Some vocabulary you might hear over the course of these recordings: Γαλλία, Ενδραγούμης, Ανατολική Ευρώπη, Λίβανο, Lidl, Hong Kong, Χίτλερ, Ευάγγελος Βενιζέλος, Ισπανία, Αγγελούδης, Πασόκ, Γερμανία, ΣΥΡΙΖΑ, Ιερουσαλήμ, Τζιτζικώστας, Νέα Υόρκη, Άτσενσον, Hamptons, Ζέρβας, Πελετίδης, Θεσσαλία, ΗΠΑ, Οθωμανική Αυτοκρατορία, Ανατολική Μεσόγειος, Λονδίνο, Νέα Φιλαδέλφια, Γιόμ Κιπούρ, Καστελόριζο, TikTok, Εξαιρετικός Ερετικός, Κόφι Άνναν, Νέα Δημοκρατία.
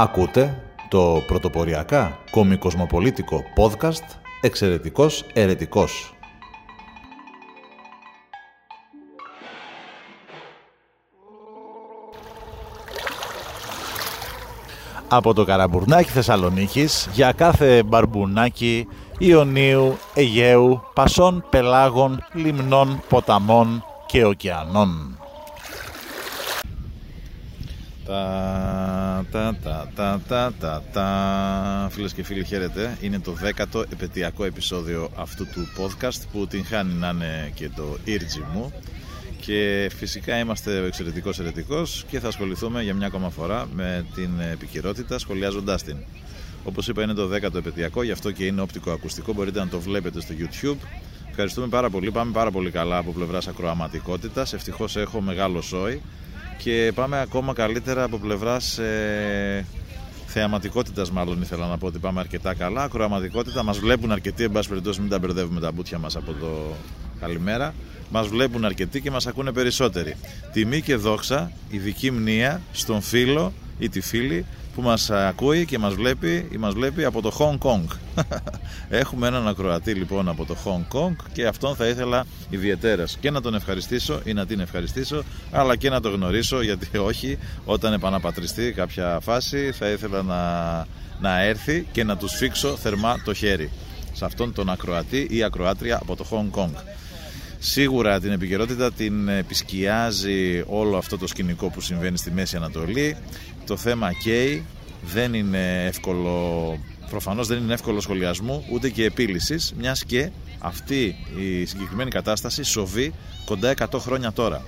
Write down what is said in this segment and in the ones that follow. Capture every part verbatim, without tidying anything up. Ακούτε το πρωτοποριακά κομικοσμοπολίτικο podcast «Εξαιρετικός Ερετικός». Από το Καραμπουρνάκι Θεσσαλονίκης, για κάθε μπαρμπουνάκι Ιωνίου, Αιγαίου, πασών, πελάγων, λιμνών, ποταμών και ωκεανών. Τα, τα, τα, τα, τα, τα, τα. Φίλες και φίλοι, χαίρετε. Είναι το δέκατο επετειακό επεισόδιο αυτού του podcast που την χάνει να είναι και το ήρτζι μου. Και φυσικά είμαστε ο εξαιρετικός ερετικός και θα ασχοληθούμε για μια ακόμα φορά με την επικαιρότητα σχολιάζοντάς την. Όπως είπα, είναι το δέκατο επετειακό, γι' αυτό και είναι οπτικοακουστικό, μπορείτε να το βλέπετε στο YouTube. Ευχαριστούμε πάρα πολύ, πάμε πάρα πολύ καλά από πλευράς ακροαματικότητας. Ευτυχώς έχω μεγάλο σόι και πάμε ακόμα καλύτερα από πλευράς ε, θεαματικότητας, μάλλον ήθελα να πω ότι πάμε αρκετά καλά. Ακροαματικότητα, μας βλέπουν αρκετοί, εν πάση περιπτώσει μην τα μπερδεύουμε τα μπουτια μας από το καλημέρα. Μας βλέπουν αρκετοί και μας ακούνε περισσότεροι. Τιμή και δόξα, ειδική μνήα στον φίλο ή τη φίλη που μας ακούει και μας βλέπει ή μας βλέπει από το Hong Kong. Έχουμε έναν ακροατή λοιπόν από το Hong Kong και αυτόν θα ήθελα ιδιαιτέρας και να τον ευχαριστήσω ή να την ευχαριστήσω, αλλά και να τον γνωρίσω, γιατί όχι, όταν επαναπατριστεί κάποια φάση θα ήθελα να, να έρθει και να του σφίξω θερμά το χέρι. Σε αυτόν τον ακροατή ή ακροάτρια από το Hong Kong. Σίγουρα την επικαιρότητα την επισκιάζει όλο αυτό το σκηνικό που συμβαίνει στη Μέση Ανατολή. Το θέμα καίει, δεν είναι εύκολο, προφανώς δεν είναι εύκολο σχολιασμού ούτε και επίλυσης, μιας και αυτή η συγκεκριμένη κατάσταση σοβεί κοντά εκατό χρόνια τώρα.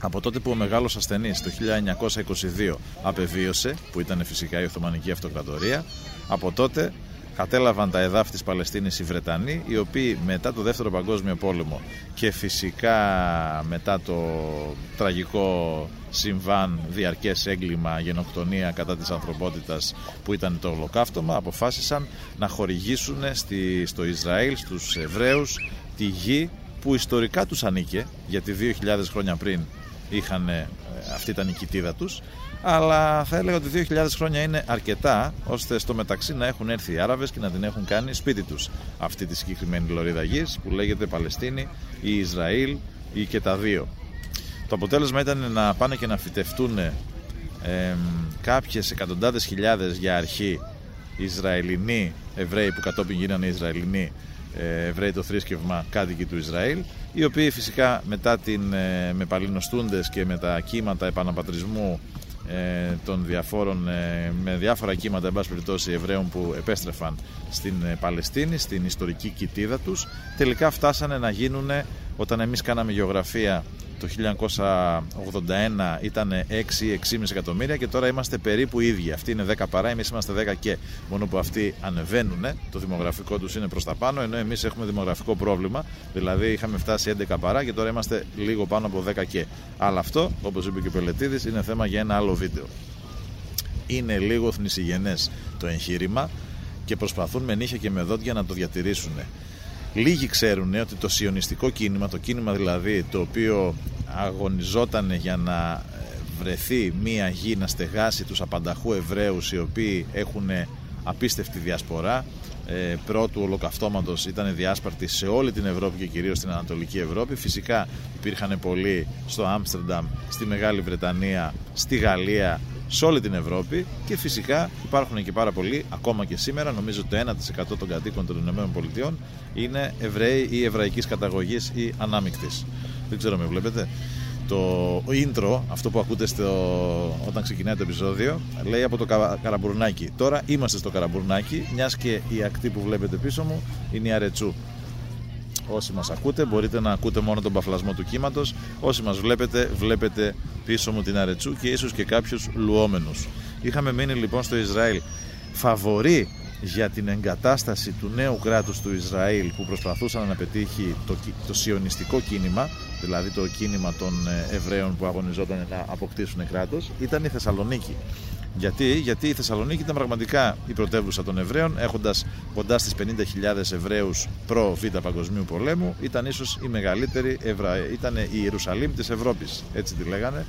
Από τότε που ο μεγάλος ασθενής το χίλια εννιακόσια είκοσι δύο απεβίωσε, που ήταν φυσικά η Οθωμανική Αυτοκρατορία, από τότε κατέλαβαν τα εδάφη της Παλαιστίνης οι Βρετανοί, οι οποίοι μετά το Δεύτερο Παγκόσμιο Πόλεμο και φυσικά μετά το τραγικό συμβάν, διαρκές έγκλημα, γενοκτονία κατά της ανθρωπότητας που ήταν το Ολοκαύτωμα, αποφάσισαν να χορηγήσουν στη, στο Ισραήλ, στους Εβραίους, τη γη που ιστορικά τους ανήκε, γιατί δύο χιλιάδες χρόνια πριν είχαν, αυτή ήταν η κοιτίδα τους. Αλλά θα έλεγα ότι δύο χιλιάδες χρόνια είναι αρκετά ώστε στο μεταξύ να έχουν έρθει οι Άραβες και να την έχουν κάνει σπίτι τους αυτή τη συγκεκριμένη λωρίδα γης που λέγεται Παλαιστίνη ή Ισραήλ ή και τα δύο. Το αποτέλεσμα ήταν να πάνε και να φυτευτούν ε, κάποιες εκατοντάδες χιλιάδες για αρχή Ισραηλινοί Εβραίοι, που κατόπιν γίνανε Ισραηλινοί Εβραίοι το θρήσκευμα, κάτοικοι του Ισραήλ, οι οποίοι φυσικά μετά την, ε, με παλινοστούντες και με τα κύματα επαναπατρισμού των διαφόρων, με διάφορα κύματα εν πάση περιπτώσει Εβραίων που επέστρεφαν στην Παλαιστίνη, στην ιστορική κοιτίδα τους, τελικά φτάσανε να γίνουν, όταν εμείς κάναμε γεωγραφία το χίλια εννιακόσια ογδόντα ένα ήταν έξι με έξι και μισό εκατομμύρια και τώρα είμαστε περίπου ίδιοι. Αυτοί είναι δέκα παρά, εμείς είμαστε δέκα και. Μόνο που αυτοί ανεβαίνουν, το δημογραφικό τους είναι προς τα πάνω, ενώ εμείς έχουμε δημογραφικό πρόβλημα. Δηλαδή είχαμε φτάσει έντεκα παρά και τώρα είμαστε λίγο πάνω από δέκα και. Αλλά αυτό, όπως είπε και ο Πελετίδης, είναι θέμα για ένα άλλο βίντεο. Είναι λίγο θνησιγενές το εγχείρημα και προσπαθούν με νύχια και με δόντια να το διατηρήσουν. Λίγοι ξέρουν ότι το σιωνιστικό κίνημα, το κίνημα δηλαδή το οποίο αγωνιζόταν για να βρεθεί μία γη να στεγάσει τους απανταχού Εβραίους, οι οποίοι έχουν απίστευτη διασπορά, πρώτου ολοκαυτώματος ήταν διάσπαρτη σε όλη την Ευρώπη και κυρίως στην Ανατολική Ευρώπη. Φυσικά υπήρχαν πολλοί στο Άμστερνταμ, στη Μεγάλη Βρετανία, στη Γαλλία, σε όλη την Ευρώπη και φυσικά υπάρχουν και πάρα πολλοί ακόμα και σήμερα. Νομίζω το ένα τοις εκατό των κατοίκων των ΗΠΑ είναι Εβραίοι ή εβραϊκής καταγωγής ή ανάμεικτης. Δεν ξέρω με βλέπετε. Το intro, αυτό που ακούτε στο... όταν ξεκινάει το επεισόδιο, λέει από το Καραμπουρνάκι. Τώρα είμαστε στο Καραμπουρνάκι, μιας και η ακτή που βλέπετε πίσω μου είναι η Αρετσού. Όσοι μας ακούτε μπορείτε να ακούτε μόνο τον παφλασμό του κύματος. Όσοι μας βλέπετε, βλέπετε πίσω μου την Αρετσού και ίσως και κάποιους λουόμενους. Είχαμε μείνει λοιπόν στο Ισραήλ. Φαβορεί για την εγκατάσταση του νέου κράτους του Ισραήλ που προσπαθούσαν να πετύχει το, το σιωνιστικό κίνημα, δηλαδή το κίνημα των Εβραίων που αγωνιζόταν να αποκτήσουν κράτος, ήταν η Θεσσαλονίκη. Γιατί? Γιατί η Θεσσαλονίκη ήταν πραγματικά η πρωτεύουσα των Εβραίων, έχοντας κοντά στις πενήντα χιλιάδες Εβραίους προ Β' Παγκοσμίου Πολέμου, ήταν ίσως η μεγαλύτερη Εβραία, ήταν η Ιερουσαλήμ της Ευρώπης, έτσι τη λέγανε,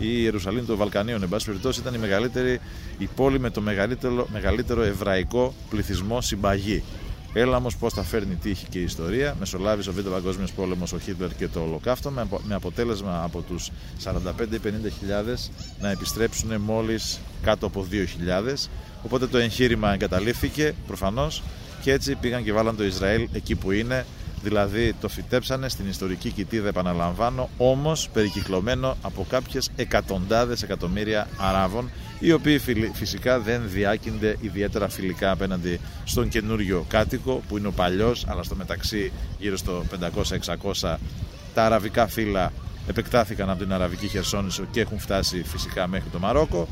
η Ιερουσαλήμ των Βαλκανίων. Εν πάση περιπτώσει, ήταν η μεγαλύτερη, η πόλη με το μεγαλύτερο, μεγαλύτερο εβραϊκό πληθυσμό συμπαγή. Έλα όμως πώς τα φέρνει η τύχη και η ιστορία. Μεσολάβησε ο Β' Παγκόσμιος Πόλεμος, ο Χίτλερ και το Ολοκαύτωμα, με αποτέλεσμα από τους σαράντα πέντε με πενήντα χιλιάδες να επιστρέψουν μόλις κάτω από δύο χιλιάδες. Οπότε το εγχείρημα εγκαταλείφθηκε προφανώς και έτσι πήγαν και βάλαν το Ισραήλ εκεί που είναι. Δηλαδή το φυτέψανε στην ιστορική κοιτίδα, επαναλαμβάνω, όμως περικυκλωμένο από κάποιες εκατοντάδες εκατομμύρια Αράβων, οι οποίοι φυσικά δεν διάκυνται ιδιαίτερα φιλικά απέναντι στον καινούριο κάτοικο που είναι ο παλιός, αλλά στο μεταξύ γύρω στο πεντακόσια εξακόσια τα αραβικά φύλλα επεκτάθηκαν από την αραβική Χερσόνησο και έχουν φτάσει φυσικά μέχρι το Μαρόκο.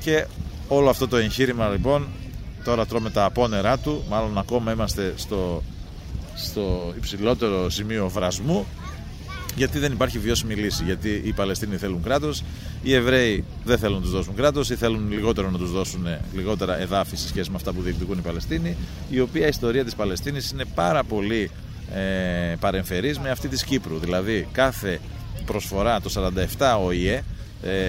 Και όλο αυτό το εγχείρημα λοιπόν τώρα τρώμε τα απόνερά του, μάλλον ακόμα είμαστε στο... στο υψηλότερο σημείο βρασμού, γιατί δεν υπάρχει βιώσιμη λύση. Γιατί οι Παλαιστίνοι θέλουν κράτος, οι Εβραίοι δεν θέλουν να τους δώσουν κράτος ή θέλουν λιγότερο να τους δώσουν, λιγότερα εδάφη σε σχέση με αυτά που διεκδικούν οι Παλαιστίνοι, η οποία η ιστορία της Παλαιστίνης είναι πάρα πολύ ε, παρεμφερής με αυτή της Κύπρου. Δηλαδή κάθε προσφορά, το σαράντα επτά ο ΟΗΕ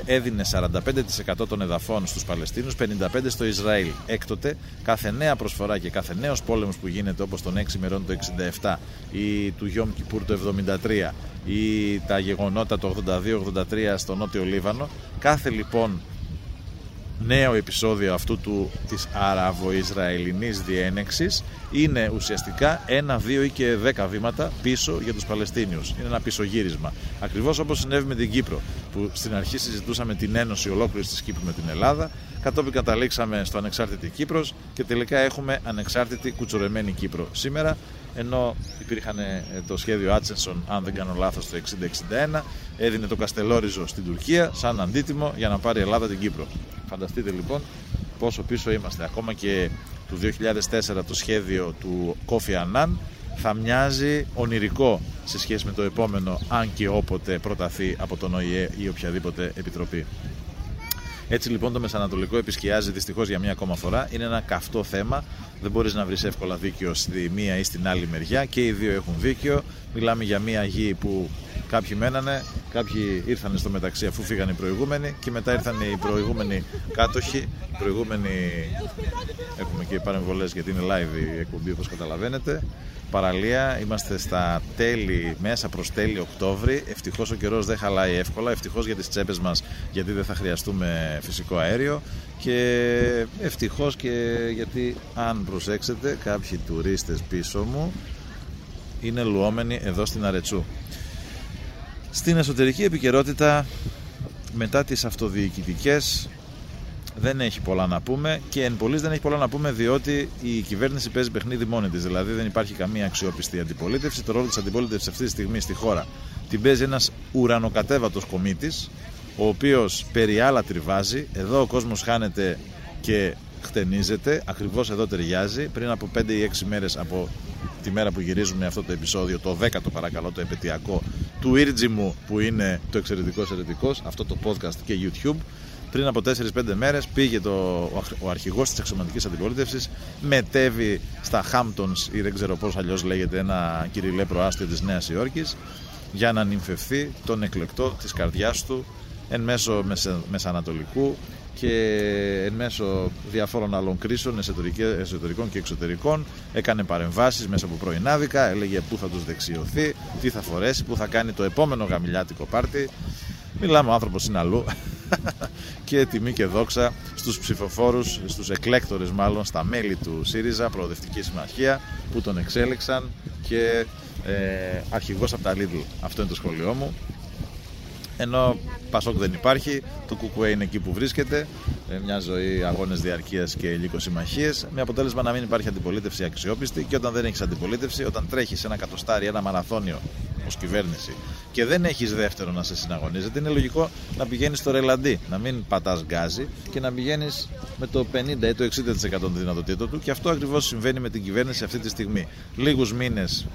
έδινε σαράντα πέντε τοις εκατό των εδαφών στους Παλαιστίνους, πενήντα πέντε τοις εκατό στο Ισραήλ. Έκτοτε κάθε νέα προσφορά και κάθε νέος πόλεμος που γίνεται, όπως των έξι ημερών το εξήντα επτά ή του Γιόμ Κιπούρ το εβδομήντα τρία ή τα γεγονότα το ογδόντα δύο ογδόντα τρία στο Νότιο Λίβανο, κάθε λοιπόν νέο επεισόδιο αυτού του, της Άραβο-Ισραηλινής διένεξης είναι ουσιαστικά ένα, δύο ή και δέκα βήματα πίσω για τους Παλαιστίνιους. Είναι ένα πισωγύρισμα. Ακριβώς όπως συνέβη με την Κύπρο, που στην αρχή συζητούσαμε την ένωση ολόκληρης της Κύπρου με την Ελλάδα, κατόπιν καταλήξαμε στο ανεξάρτητη Κύπρος και τελικά έχουμε ανεξάρτητη κουτσουρεμένη Κύπρο σήμερα, ενώ υπήρχαν το σχέδιο Άτσενσον, αν δεν κάνω λάθος, το εξήντα εξήντα ένα, έδινε το Καστελόριζο στην Τουρκία σαν αντίτιμο για να πάρει η Ελλάδα την Κύπρο. Φανταστείτε λοιπόν πόσο πίσω είμαστε. Ακόμα και του δύο χιλιάδες τέσσερα το σχέδιο του Κόφι Άνναν θα μοιάζει ονειρικό σε σχέση με το επόμενο, αν και όποτε προταθεί από τον ΟΗΕ ή οποιαδήποτε επιτροπή. Έτσι λοιπόν το Μεσανατολικό επισκιάζει δυστυχώς για μία ακόμα φορά. Είναι ένα καυτό θέμα. Δεν μπορείς να βρεις εύκολα δίκαιο στη μία ή στην άλλη μεριά. Και οι δύο έχουν δίκαιο. Μιλάμε για μία γη που κάποιοι μένανε, κάποιοι ήρθαν στο μεταξύ αφού φύγαν οι προηγούμενοι και μετά ήρθαν οι προηγούμενοι κάτοχοι. Οι προηγούμενοι... Έχουμε και παρεμβολές γιατί είναι live η εκπομπή, όπως καταλαβαίνετε. Παραλία, είμαστε στα τέλη, μέσα προς τέλη Οκτώβρη. Ευτυχώς ο καιρός δεν χαλάει εύκολα. Ευτυχώς για τις τσέπες μας, γιατί δεν θα χρειαστούμε φυσικό αέριο. Και ευτυχώς και γιατί, αν προσέξετε, κάποιοι τουρίστες πίσω μου είναι λουόμενοι εδώ στην Αρετσού. Στην εσωτερική επικαιρότητα, μετά τις αυτοδιοικητικές, δεν έχει πολλά να πούμε και εν πολλοίς δεν έχει πολλά να πούμε, διότι η κυβέρνηση παίζει παιχνίδι μόνη της. Δηλαδή δεν υπάρχει καμία αξιόπιστη αντιπολίτευση. Το ρόλο της αντιπολίτευσης αυτή τη στιγμή στη χώρα την παίζει ένας ουρανοκατέβατος κομίτης, ο οποίος περί άλλα τριβάζει. Εδώ ο κόσμος χάνεται και χτενίζεται. Ακριβώς εδώ ταιριάζει. Πριν από πέντε ή έξι μέρες από τη μέρα που γυρίζουμε αυτό το επεισόδιο, το δέκατο παρακαλώ, το επαιτειακό του Ήρτζιμου, που είναι το εξαιρετικό ερετικό, αυτό το podcast και YouTube. Πριν από τέσσερις πέντε μέρες πήγε το, ο αρχηγός της εξωματικής αντιπολίτευσης, μετέβη στα Hamptons ή δεν ξέρω πώς αλλιώς λέγεται, ένα κυριλέ προάστιο της Νέας Υόρκης, για να νυμφευθεί τον εκλεκτό της καρδιάς του εν μέσω μεσανατολικού και εν μέσω διαφόρων άλλων κρίσεων εσωτερικών και εξωτερικών. Έκανε παρεμβάσεις μέσα από πρωινάδικα, έλεγε πού θα τους δεξιωθεί, τι θα φορέσει, πού θα κάνει το επόμενο γαμιλιάτικο πάρτι. Μιλάμε, ο άνθρωπος είναι αλλού. Και τιμή και δόξα στους ψηφοφόρους, στους εκλέκτορες μάλλον, στα μέλη του ΣΥΡΙΖΑ, Προοδευτική Συμμαχία, που τον εξέλεξαν και ε, αρχηγός από τα Lidl. Αυτό είναι το σχολείο μου. Ενώ Πασόκ δεν υπάρχει, το κουκουέ είναι εκεί που βρίσκεται, μια ζωή αγώνες διαρκείας και υλικοσυμμαχίες, με αποτέλεσμα να μην υπάρχει αντιπολίτευση αξιόπιστη. Και όταν δεν έχεις αντιπολίτευση, όταν τρέχεις ένα κατοστάρι, ένα μαραθώνιο ως κυβέρνηση και δεν έχεις δεύτερο να σε συναγωνίζεται, είναι λογικό να πηγαίνεις στο ρελαντί, να μην πατάς γκάζι και να πηγαίνεις με το πενήντα ή το εξήντα τοις εκατό των δυνατοτήτων του. Και αυτό ακριβώς συμβαίνει με την κυβέρνηση αυτή τη στιγμή. Λίγους μήνες,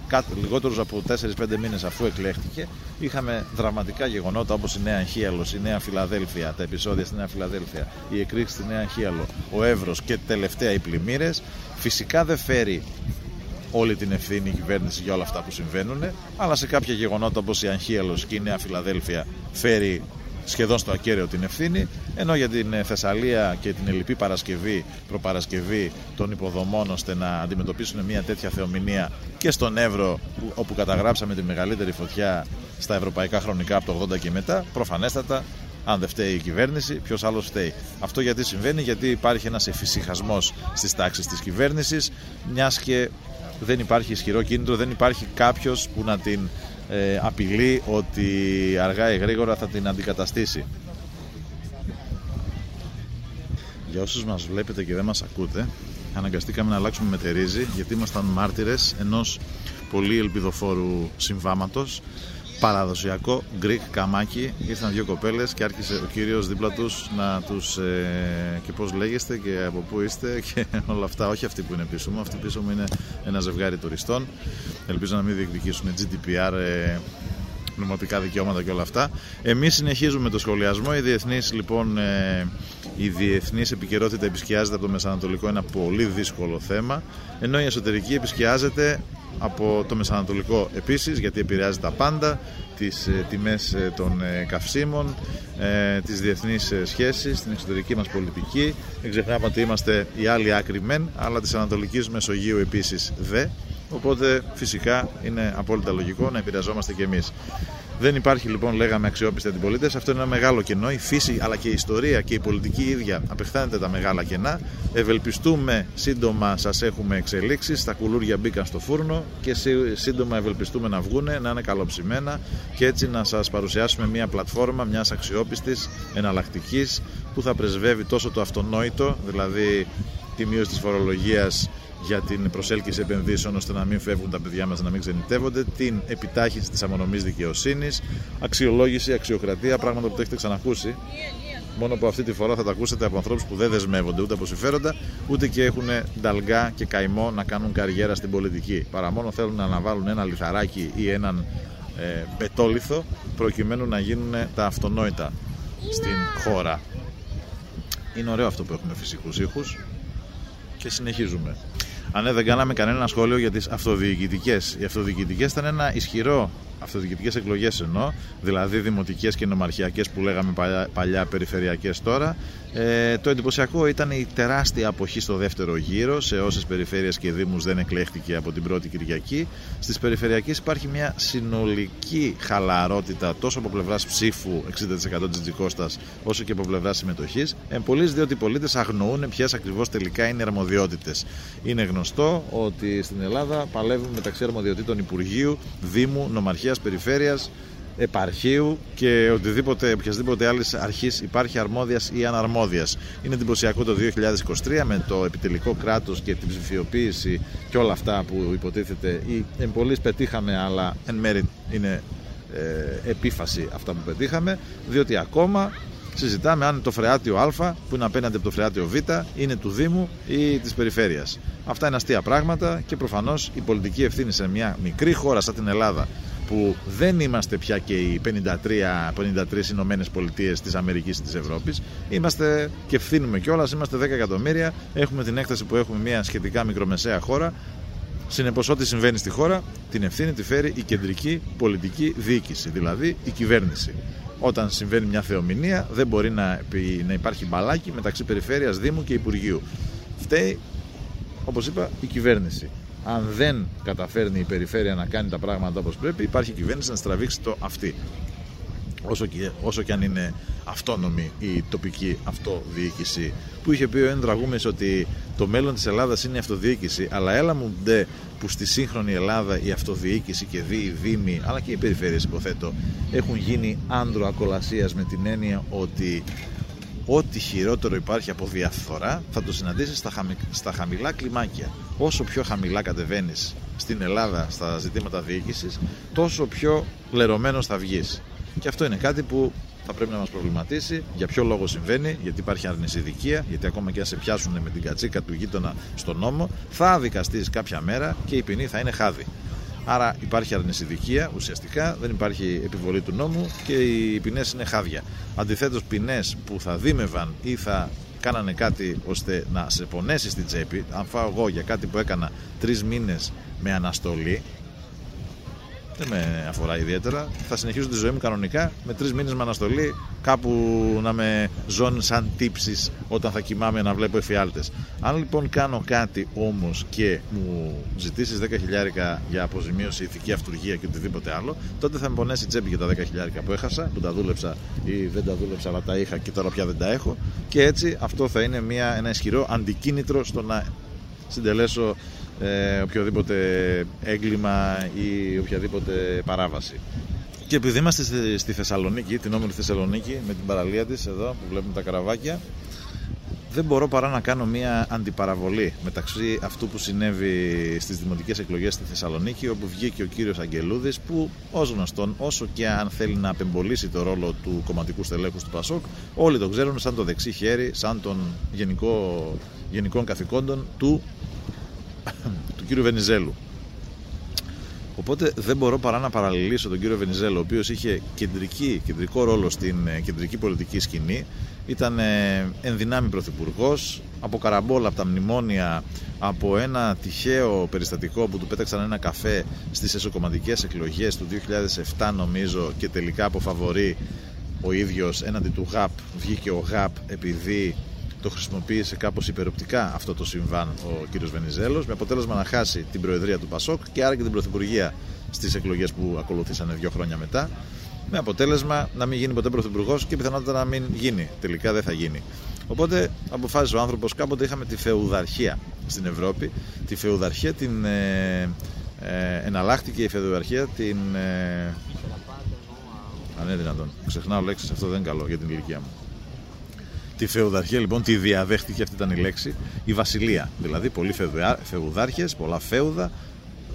λιγότερους από τέσσερις πέντε μήνες αφού εκλέχτηκε, είχαμε δραματικά γεγονότα όπως η Νέα Αγχίαλος, η Νέα Φιλαδέλφια, τα επεισόδια στη Νέα Φιλαδέλφια, η εκρήξη στη Νέα Αγχίαλο, ο Εύρος και τελευταία οι πλημμύρες. Φυσικά δεν φέρει όλη την ευθύνη η κυβέρνηση για όλα αυτά που συμβαίνουν, αλλά σε κάποια γεγονότα όπως η Αγχίαλος και η Νέα Φιλαδέλφια φέρει σχεδόν στο ακέραιο την ευθύνη, ενώ για την Θεσσαλία και την ελλιπή Παρασκευή, προπαρασκευή των υποδομών, ώστε να αντιμετωπίσουν μια τέτοια θεομηνία και στον Εύρο, όπου καταγράψαμε τη μεγαλύτερη φωτιά στα ευρωπαϊκά χρονικά από το ογδόντα και μετά, προφανέστατα, αν δεν φταίει η κυβέρνηση, ποιος άλλος φταίει. Αυτό γιατί συμβαίνει? Γιατί υπάρχει ένας εφησυχασμός στις τάξεις της κυβέρνησης, μιας και δεν υπάρχει ισχυρό κίνητρο, δεν υπάρχει κάποιος που να την ε, απειλεί ότι αργά ή γρήγορα θα την αντικαταστήσει. Για όσους μας βλέπετε και δεν μας ακούτε, αναγκαστήκαμε να αλλάξουμε μετερίζει, γιατί ήμασταν μάρτυρες ενός πολύ ελπιδοφόρου συμβάματος. Παραδοσιακό γκρικ καμάκι. Ήρθαν δύο κοπέλες και άρχισε ο κύριος δίπλα τους να τους ε, και πώς λέγεστε και από πού είστε και όλα αυτά. Όχι αυτοί που είναι πίσω μου, αυτοί πίσω μου είναι ένα ζευγάρι τουριστών. Ελπίζω να μην διεκδικήσουν τζι ντι πι αρ, ε, νομοτικά δικαιώματα και όλα αυτά. Εμείς συνεχίζουμε το σχολιασμό. Η διεθνής, λοιπόν, ε, η διεθνής επικαιρότητα επισκιάζεται από το Μεσανατολικό, ένα πολύ δύσκολο θέμα, ενώ η εσωτερική επισκιάζεται από το Μεσανατολικό επίσης, γιατί επηρεάζει τα πάντα, τις ε, τιμές ε, των ε, καυσίμων, ε, τις διεθνείς ε, σχέσεις, την εξωτερική μας πολιτική. Δεν ξεχνάμε ότι είμαστε η άλλη άκρη μεν, αλλά της Ανατολικής Μεσογείου επίσης δε, οπότε φυσικά είναι απόλυτα λογικό να επηρεαζόμαστε κι εμείς. Δεν υπάρχει, λοιπόν, λέγαμε, αξιόπιστη αντιπολίτευση. Αυτό είναι ένα μεγάλο κενό. Η φύση αλλά και η ιστορία και η πολιτική ίδια απεχθάνεται τα μεγάλα κενά. Ευελπιστούμε σύντομα σας έχουμε εξελίξεις. Τα κουλούρια μπήκαν στο φούρνο και σύντομα ευελπιστούμε να βγούνε, να είναι καλοψημένα και έτσι να σας παρουσιάσουμε μια πλατφόρμα μιας αξιόπιστης εναλλακτικής που θα πρεσβεύει τόσο το αυτονόητο, δηλαδή τη μείωση της φορολογίας για την προσέλκυση επενδύσεων ώστε να μην φεύγουν τα παιδιά μας, να μην ξενιτεύονται, την επιτάχυνση της αμονομής δικαιοσύνης, αξιολόγηση, αξιοκρατία, πράγματα που το έχετε ξανακούσει. Μόνο που αυτή τη φορά θα τα ακούσετε από ανθρώπους που δεν δεσμεύονται ούτε από συμφέροντα, ούτε και έχουν νταλγκά και καημό να κάνουν καριέρα στην πολιτική. Παρά μόνο θέλουν να αναβάλουν ένα λιθαράκι ή έναν ε, πετόλιθο προκειμένου να γίνουν τα αυτονόητα στην χώρα. Είναι ωραίο αυτό που έχουμε φυσικούς ήχους και συνεχίζουμε. Αν ναι, δεν κάναμε κανένα σχόλιο για τις αυτοδιοικητικές. Οι αυτοδιοικητικές ήταν ένα ισχυρό, αυτοδιοικητικές εκλογές εννοώ, δηλαδή δημοτικές και νομαρχιακές που λέγαμε παλιά, παλιά περιφερειακές τώρα. Ε, το εντυπωσιακό ήταν η τεράστια αποχή στο δεύτερο γύρο, σε όσες περιφέρειες και δήμους δεν εκλέχτηκε από την πρώτη Κυριακή. Στις περιφερειακές υπάρχει μια συνολική χαλαρότητα τόσο από πλευράς ψήφου, εξήντα τοις εκατό Τζιτζικώστας, όσο και από πλευράς συμμετοχής. Εν πολλοίς, διότι οι πολίτες αγνοούν ποιες ακριβώς τελικά είναι οι αρμοδιότητες. Είναι γνωστό ότι στην Ελλάδα παλεύουν μεταξύ αρμοδιοτήτων Υπουργείου, Δήμου, Νομαρχίας, Περιφέρειας, επαρχείου και οτιδήποτε, οποιασδήποτε άλλης αρχής υπάρχει αρμόδιας ή αναρμόδιας. Είναι εντυπωσιακό το δύο χιλιάδες είκοσι τρία με το επιτελικό κράτος και την ψηφιοποίηση και όλα αυτά που υποτίθεται ή εν πολλοίς πετύχαμε, αλλά εν μέρει είναι ε, επίφαση αυτά που πετύχαμε, διότι ακόμα συζητάμε αν το φρεάτιο Α που είναι απέναντι από το φρεάτιο Β είναι του Δήμου ή της Περιφέρειας. Αυτά είναι αστεία πράγματα και προφανώς η πολιτική ευθύνη σε μια μικρή χώρα σαν την Ελλάδα, που δεν είμαστε πια και οι πενήντα τρεις Ηνωμένες Πολιτείες της Αμερικής και της Ευρώπης, είμαστε και ευθύνουμε κιόλας, είμαστε δέκα εκατομμύρια, έχουμε την έκταση που έχουμε, μια σχετικά μικρομεσαία χώρα. Συνεπώς, ό,τι συμβαίνει στη χώρα, την ευθύνη τη φέρει η κεντρική πολιτική διοίκηση, δηλαδή η κυβέρνηση. Όταν συμβαίνει μια θεομηνία, δεν μπορεί να, να υπάρχει μπαλάκι μεταξύ Περιφέρειας, Δήμου και Υπουργείου. Φταίει, όπως είπα, η κυβέρνηση. Αν δεν καταφέρνει η περιφέρεια να κάνει τα πράγματα όπως πρέπει, υπάρχει η κυβέρνηση να στραβήξει το αυτή. Όσο και, όσο και αν είναι αυτόνομη η τοπική αυτοδιοίκηση, που είχε πει ο Ενδραγούμης ότι το μέλλον της Ελλάδας είναι η αυτοδιοίκηση, αλλά έλα μου ντε που στη σύγχρονη Ελλάδα η αυτοδιοίκηση και δι, οι δήμοι, αλλά και οι περιφέρειες υποθέτω, έχουν γίνει άνδρο ακολασίας με την έννοια ότι ό,τι χειρότερο υπάρχει από διαφθορά θα το συναντήσεις στα, χαμη... στα χαμηλά κλιμάκια. Όσο πιο χαμηλά κατεβαίνεις στην Ελλάδα στα ζητήματα διοίκησης, τόσο πιο λερωμένος θα βγεις. Και αυτό είναι κάτι που θα πρέπει να μας προβληματίσει. Για ποιο λόγο συμβαίνει? Γιατί υπάρχει αρνησιδικία, γιατί ακόμα και αν σε πιάσουν με την κατσίκα του γείτονα στον νόμο, θα δικαστείς κάποια μέρα και η ποινή θα είναι χάδι. Άρα υπάρχει αρνησιδικία ουσιαστικά, δεν υπάρχει επιβολή του νόμου και οι ποινές είναι χάδια. Αντιθέτως, ποινές που θα δίμευαν ή θα κάνανε κάτι ώστε να σε πονέσει στην τσέπη, αν φάω εγώ για κάτι που έκανα τρεις μήνες με αναστολή, δεν με αφορά ιδιαίτερα. Θα συνεχίσω τη ζωή μου κανονικά, με τρεις μήνες με αναστολή, κάπου να με ζώνουν σαν τύψεις όταν θα κοιμάμαι να βλέπω εφιάλτες. Αν λοιπόν κάνω κάτι όμως και μου ζητήσεις δέκα χιλιάρικα για αποζημίωση, ηθική αυτουργία και οτιδήποτε άλλο, τότε θα με πονέσει η τσέπη για τα δέκα χιλιάρικα που έχασα, που τα δούλεψα ή δεν τα δούλεψα, αλλά τα είχα και τώρα πια δεν τα έχω. Και έτσι αυτό θα είναι μια, ένα ισχυρό αντικίνητρο στο να συντελέσω Ε, οποιοδήποτε έγκλημα ή οποιαδήποτε παράβαση. Και επειδή είμαστε στη, στη Θεσσαλονίκη, την όμορφη Θεσσαλονίκη με την παραλία της εδώ που βλέπουμε τα καραβάκια, δεν μπορώ παρά να κάνω μια αντιπαραβολή μεταξύ αυτού που συνέβη στις δημοτικές εκλογές στη Θεσσαλονίκη, όπου βγήκε ο κύριος Αγγελούδης, που ως γνωστόν, όσο και αν θέλει να απεμπολίσει το ρόλο του κομματικού στελέχους του Πασόκ, όλοι τον ξέρουν σαν το δεξί χέρι, σαν τον γενικό, γενικών καθηκόντων του του κύριου Βενιζέλου. Οπότε δεν μπορώ παρά να παραλληλήσω τον κύριο Βενιζέλο, ο οποίος είχε κεντρική, κεντρικό ρόλο στην κεντρική πολιτική σκηνή, ήταν εν δυνάμει πρωθυπουργός, από καραμπόλα, από τα μνημόνια, από ένα τυχαίο περιστατικό που του πέταξαν ένα καφέ στις εσωκομματικές εκλογές του δύο χιλιάδες επτά νομίζω, και τελικά από φαβορί ο ίδιος έναντι του ΓΑΠ βγήκε ο ΓΑΠ, επειδή το χρησιμοποίησε κάπως υπεροπτικά αυτό το συμβάν ο κύριος Βενιζέλος, με αποτέλεσμα να χάσει την προεδρία του Πασόκ και άρα και την πρωθυπουργία στις εκλογές που ακολουθήσανε δύο χρόνια μετά, με αποτέλεσμα να μην γίνει ποτέ πρωθυπουργός και πιθανότατα να μην γίνει. Τελικά δεν θα γίνει. Οπότε αποφάσισε ο άνθρωπος. Κάποτε είχαμε τη φεουδαρχία στην Ευρώπη. Τη φεουδαρχία την ε, ε, εναλλάχτηκε η φεουδαρχία την... Ε, αν είναι δυνατόν. Ξεχνάω λέξεις, αυτό δεν είναι καλό για την ηλικία μου. Τη φεουδαρχία λοιπόν τη διαδέχτηκε, αυτή ήταν η λέξη, η βασιλεία. Δηλαδή πολλοί φεουδάρχες, πολλά φέουδα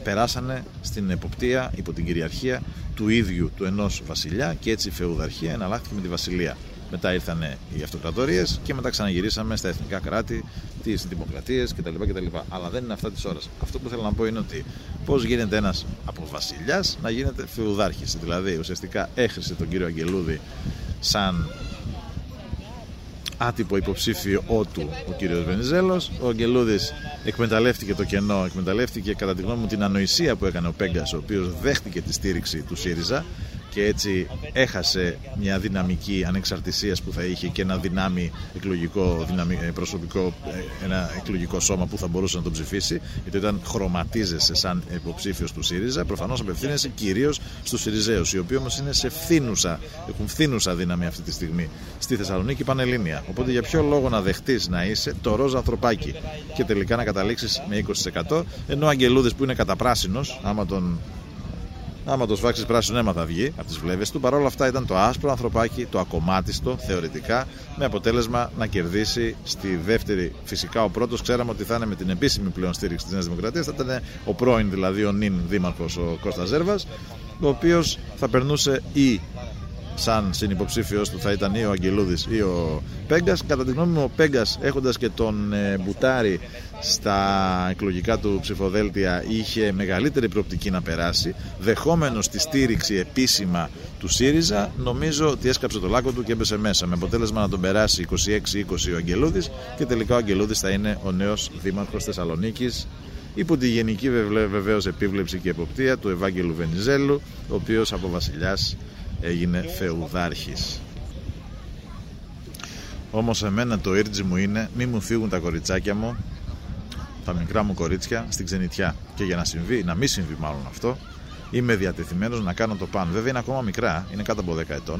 περάσανε στην εποπτεία υπό την κυριαρχία του ίδιου του ενός βασιλιά, και έτσι η φεουδαρχία εναλλάχθηκε με τη βασιλεία. Μετά ήρθαν οι αυτοκρατορίες και μετά ξαναγυρίσαμε στα εθνικά κράτη, τις δημοκρατίες κτλ. κτλ. Αλλά δεν είναι αυτά της ώρας. Αυτό που θέλω να πω είναι ότι πώς γίνεται ένας από βασιλιάς να γίνεται φεουδάρχης. Δηλαδή ουσιαστικά έχρισε τον κύριο Αγγελούδη σαν άτυπο υποψήφιό του ο κύριος Βενιζέλος. Ο Αγγελούδης εκμεταλλεύτηκε το κενό, εκμεταλλεύτηκε κατά τη γνώμη μου την ανοησία που έκανε ο Πέγκας, ο οποίος δέχτηκε τη στήριξη του ΣΥΡΙΖΑ και έτσι έχασε μια δυναμική ανεξαρτησίας που θα είχε και ένα δυνάμει εκλογικό, δυναμικό, προσωπικό, ένα εκλογικό σώμα που θα μπορούσε να τον ψηφίσει, γιατί όταν χρωματίζεσαι σαν υποψήφιος του ΣΥΡΙΖΑ, προφανώς απευθύνεσαι κυρίως στους ΣΥΡΙΖΑΕΟΣ, οι οποίοι όμως είναι σε φθήνουσα, έχουν φθήνουσα δύναμη αυτή τη στιγμή στη Θεσσαλονίκη πανελλήνια. Οπότε για ποιο λόγο να δεχτείς να είσαι το ροζ ανθρωπάκι και τελικά να καταλήξεις με είκοσι τοις εκατό, ενώ ο Αγγελούδης που είναι καταπράσινος, άμα τον. Άμα το σφάξεις πράσινο αίμα θα βγει από τις βλέβες του. Παρ' όλα αυτά ήταν το άσπρο ανθρωπάκι, το ακομμάτιστο θεωρητικά, με αποτέλεσμα να κερδίσει στη δεύτερη. Φυσικά ο πρώτος ξέραμε ότι θα είναι με την επίσημη πλέον στήριξη της Νέας Δημοκρατίας, θα ήταν ο πρώην δηλαδή ο νυν δήμαρχος ο Κώστας Ζέρβας, ο οποίος θα περνούσε ή σαν συνυποψήφιος του θα ήταν ή ο Αγγελούδης ή ο Πέγκας. Κατά τη γνώμη μου ο Πέγκας, έχοντας και τον μπουτάρι στα εκλογικά του ψηφοδέλτια, είχε μεγαλύτερη προοπτική να περάσει, δεχόμενος τη στήριξη επίσημα του ΣΥΡΙΖΑ. Νομίζω ότι έσκαψε το λάκκο του και έμπεσε μέσα, με αποτέλεσμα να τον περάσει είκοσι έξι είκοσι ο Αγγελούδης, και τελικά ο Αγγελούδης θα είναι ο νέος δήμαρχος Θεσσαλονίκης, υπό τη γενική βεβαίως επίβλεψη και εποπτεία του Ευάγγελου Βενιζέλου, ο οποίος από βασιλιάς έγινε φεουδάρχης. Όμως εμένα το ήρτζι μου είναι μη μου φύγουν τα κοριτσάκια μου, τα μικρά μου κορίτσια, στην ξενιτιά. Και για να συμβεί, να μην συμβεί μάλλον αυτό, είμαι διατεθειμένος να κάνω το πάνω. Βέβαια είναι ακόμα μικρά, είναι κάτω από δέκα ετών,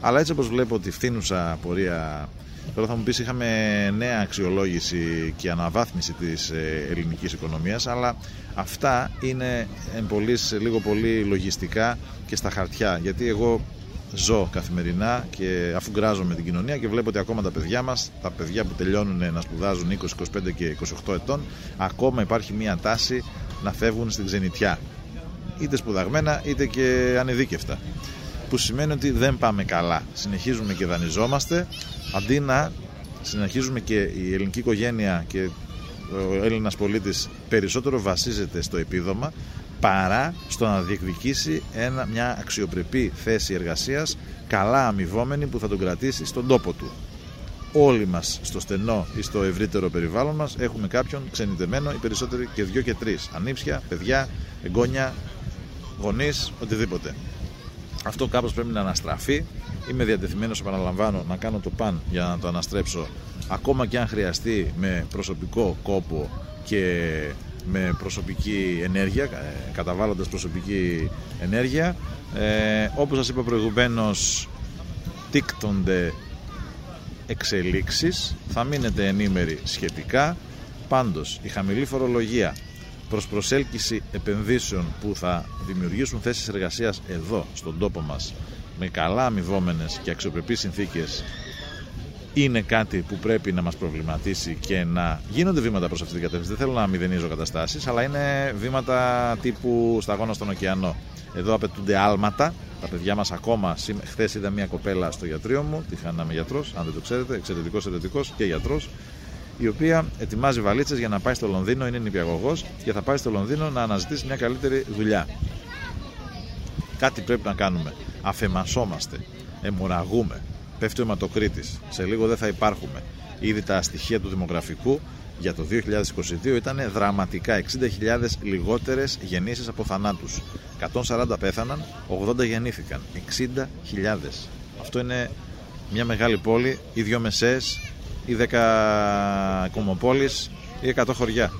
αλλά έτσι όπως βλέπω τη φθήνουσα πορεία. Τώρα θα μου πεις, είχαμε νέα αξιολόγηση και αναβάθμιση της ελληνικής οικονομίας, αλλά αυτά είναι εμπολής λίγο πολύ λογιστικά και στα χαρτιά, γιατί εγώ ζω καθημερινά και αφού γκράζω με την κοινωνία και βλέπω ότι ακόμα τα παιδιά μας, τα παιδιά που τελειώνουν να σπουδάζουν είκοσι, είκοσι πέντε και είκοσι οκτώ ετών, ακόμα υπάρχει μια τάση να φεύγουν στην ξενιτιά, είτε σπουδαγμένα είτε και ανειδίκευτα, που σημαίνει ότι δεν πάμε καλά. Συνεχίζουμε και δανειζόμαστε, αντί να συνεχίζουμε, και η ελληνική οικογένεια και ο Έλληνας πολίτης περισσότερο βασίζεται στο επίδομα παρά στο να διεκδικήσει ένα, μια αξιοπρεπή θέση εργασίας, καλά αμοιβόμενη, που θα τον κρατήσει στον τόπο του. Όλοι μας στο στενό ή στο ευρύτερο περιβάλλον μας έχουμε κάποιον ξενιτεμένο, οι περισσότεροι και δύο και τρεις, ανήψια, παιδιά, εγγόνια, γονείς, οτιδήποτε. Αυτό κάπως πρέπει να αναστραφεί. Είμαι διατεθειμένος, επαναλαμβάνω, να κάνω το παν για να το αναστρέψω, ακόμα και αν χρειαστεί, με προσωπικό κόπο και με προσωπική ενέργεια, καταβάλλοντας προσωπική ενέργεια. Ε, όπως σας είπα προηγουμένως, τίκτονται εξελίξεις, θα μείνετε ενήμεροι σχετικά. Πάντως, η χαμηλή φορολογία προς προσέλκυση επενδύσεων που θα δημιουργήσουν θέσεις εργασίας εδώ στον τόπο μας, με καλά αμοιβόμενες και αξιοπρεπείς συνθήκες, είναι κάτι που πρέπει να μας προβληματίσει και να γίνονται βήματα προς αυτή την κατεύθυνση. Δεν θέλω να μηδενίζω καταστάσεις, αλλά είναι βήματα τύπου σταγόνα στον ωκεανό. Εδώ απαιτούνται άλματα. Τα παιδιά μας ακόμα, χθες είδα μια κοπέλα στο ιατρείο μου, τη Χανά, με γιατρός, αν δεν το ξέρετε, εξαιρετικός ερετικός και γιατρός, η οποία ετοιμάζει βαλίτσες για να πάει στο Λονδίνο, είναι νηπιαγωγός και θα πάει στο Λονδίνο να αναζητήσει μια καλύτερη δουλειά. Κάτι πρέπει να κάνουμε. Αφαιμασόμαστε, αιμορραγούμε, πέφτει ο αιματοκρίτης. Σε λίγο δεν θα υπάρχουμε. Ήδη τα στοιχεία του δημογραφικού για το δύο χιλιάδες είκοσι δύο ήταν δραματικά. εξήντα χιλιάδες λιγότερες γεννήσεις από θανάτους. εκατόν σαράντα πέθαναν, ογδόντα γεννήθηκαν. εξήντα χιλιάδες. Αυτό είναι μια μεγάλη πόλη ή δύο μεσαίες ή δέκα κομοπόλεις ή εκατό χωριά.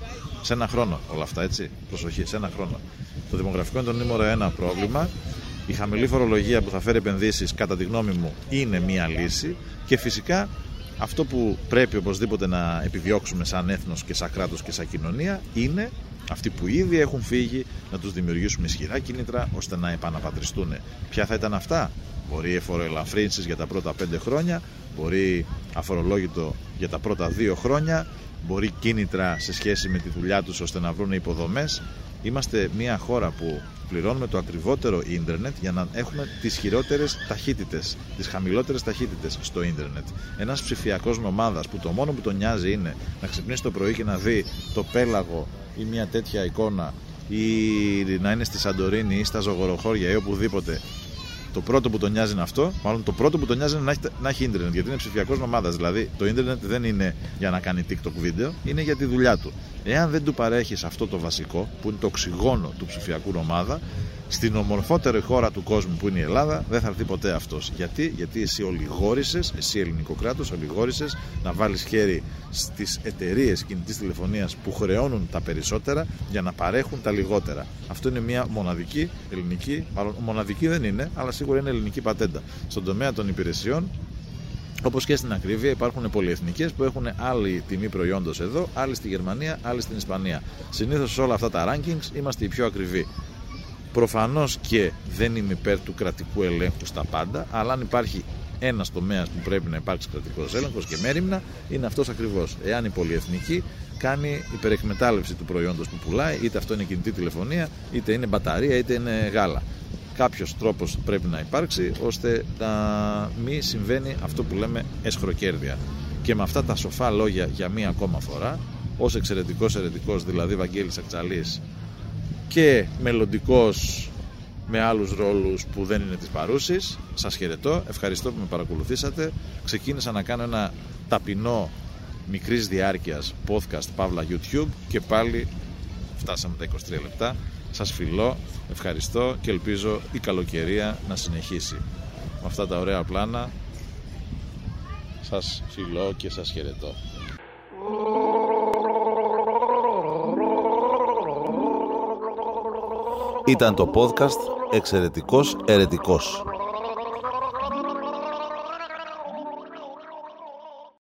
Σε ένα χρόνο όλα αυτά, έτσι. Προσοχή, σε ένα χρόνο. Το δημογραφικό είναι το νούμερο ένα πρόβλημα. Η χαμηλή φορολογία που θα φέρει επενδύσεις, κατά τη γνώμη μου, είναι μία λύση. Και φυσικά αυτό που πρέπει οπωσδήποτε να επιδιώξουμε σαν έθνος και σαν κράτος και σαν κοινωνία είναι αυτοί που ήδη έχουν φύγει να τους δημιουργήσουμε ισχυρά κίνητρα ώστε να επαναπατριστούν. Ποια θα ήταν αυτά? Μπορεί φοροελαφρύνσεις για τα πρώτα πέντε χρόνια, μπορεί αφορολόγητο για τα πρώτα δύο χρόνια, μπορεί κίνητρα σε σχέση με τη δουλειά τους ώστε να βρουν υποδομές. Είμαστε μια χώρα που πληρώνουμε το ακριβότερο ίντερνετ για να έχουμε τις χειρότερες ταχύτητες, τις χαμηλότερες ταχύτητες στο ίντερνετ. Ένας ψηφιακός νομάδας που το μόνο που τον νοιάζει είναι να ξυπνήσει το πρωί και να δει το πέλαγο ή μια τέτοια εικόνα, ή να είναι στη Σαντορίνη ή στα Ζογοροχώρια ή οπουδήποτε. Το πρώτο που τον νοιάζει είναι αυτό, μάλλον το πρώτο που τον νοιάζει είναι να έχει, να έχει ίντερνετ, γιατί είναι ψηφιακός νομάδας. Δηλαδή, το ίντερνετ δεν είναι για να κάνει TikTok βίντεο, είναι για τη δουλειά του. Εάν δεν του παρέχεις αυτό το βασικό, που είναι το οξυγόνο του ψηφιακού νομάδα, στην ομορφότερη χώρα του κόσμου που είναι η Ελλάδα, δεν θα έρθει ποτέ αυτός. Γιατί, γιατί εσύ ολιγόρησες, εσύ ελληνικό κράτος, ολιγόρησες να βάλεις χέρι στις εταιρείες κινητής τηλεφωνίας που χρεώνουν τα περισσότερα για να παρέχουν τα λιγότερα. Αυτό είναι μια μοναδική ελληνική, μάλλον μοναδική δεν είναι, αλλά σίγουρα είναι ελληνική πατέντα. Στον τομέα των υπηρεσιών, όπως και στην ακρίβεια, υπάρχουν πολυεθνικές που έχουν άλλη τιμή προϊόντος εδώ, άλλη στη Γερμανία, άλλη στην Ισπανία. Συνήθως σε όλα αυτά τα rankings είμαστε οι πιο ακριβοί. Προφανώς και δεν είμαι υπέρ του κρατικού ελέγχου στα πάντα, αλλά αν υπάρχει ένας τομέας που πρέπει να υπάρξει κρατικός έλεγχος και μέριμνα, είναι αυτός ακριβώς. Εάν η πολυεθνική κάνει υπερεκμετάλλευση του προϊόντος που πουλάει, είτε αυτό είναι κινητή τηλεφωνία, είτε είναι μπαταρία, είτε είναι γάλα. Κάποιος τρόπος πρέπει να υπάρξει ώστε να μην συμβαίνει αυτό που λέμε εσχροκέρδεια. Και με αυτά τα σοφά λόγια για μία ακόμα φορά, ως εξαιρετικός ερετικός, δηλαδή Βαγγέλης Ακτσαλής, και μελλοντικός με άλλους ρόλους που δεν είναι της παρούσης, σας χαιρετώ, ευχαριστώ που με παρακολουθήσατε. Ξεκίνησα να κάνω ένα ταπεινό μικρής διάρκειας podcast παύλα YouTube και πάλι φτάσαμε τα είκοσι τρία λεπτά. Σας φιλώ, ευχαριστώ και ελπίζω η καλοκαιρία να συνεχίσει. Με αυτά τα ωραία πλάνα σας φιλώ και σας χαιρετώ. Ήταν το podcast «Εξαιρετικός Ερετικός».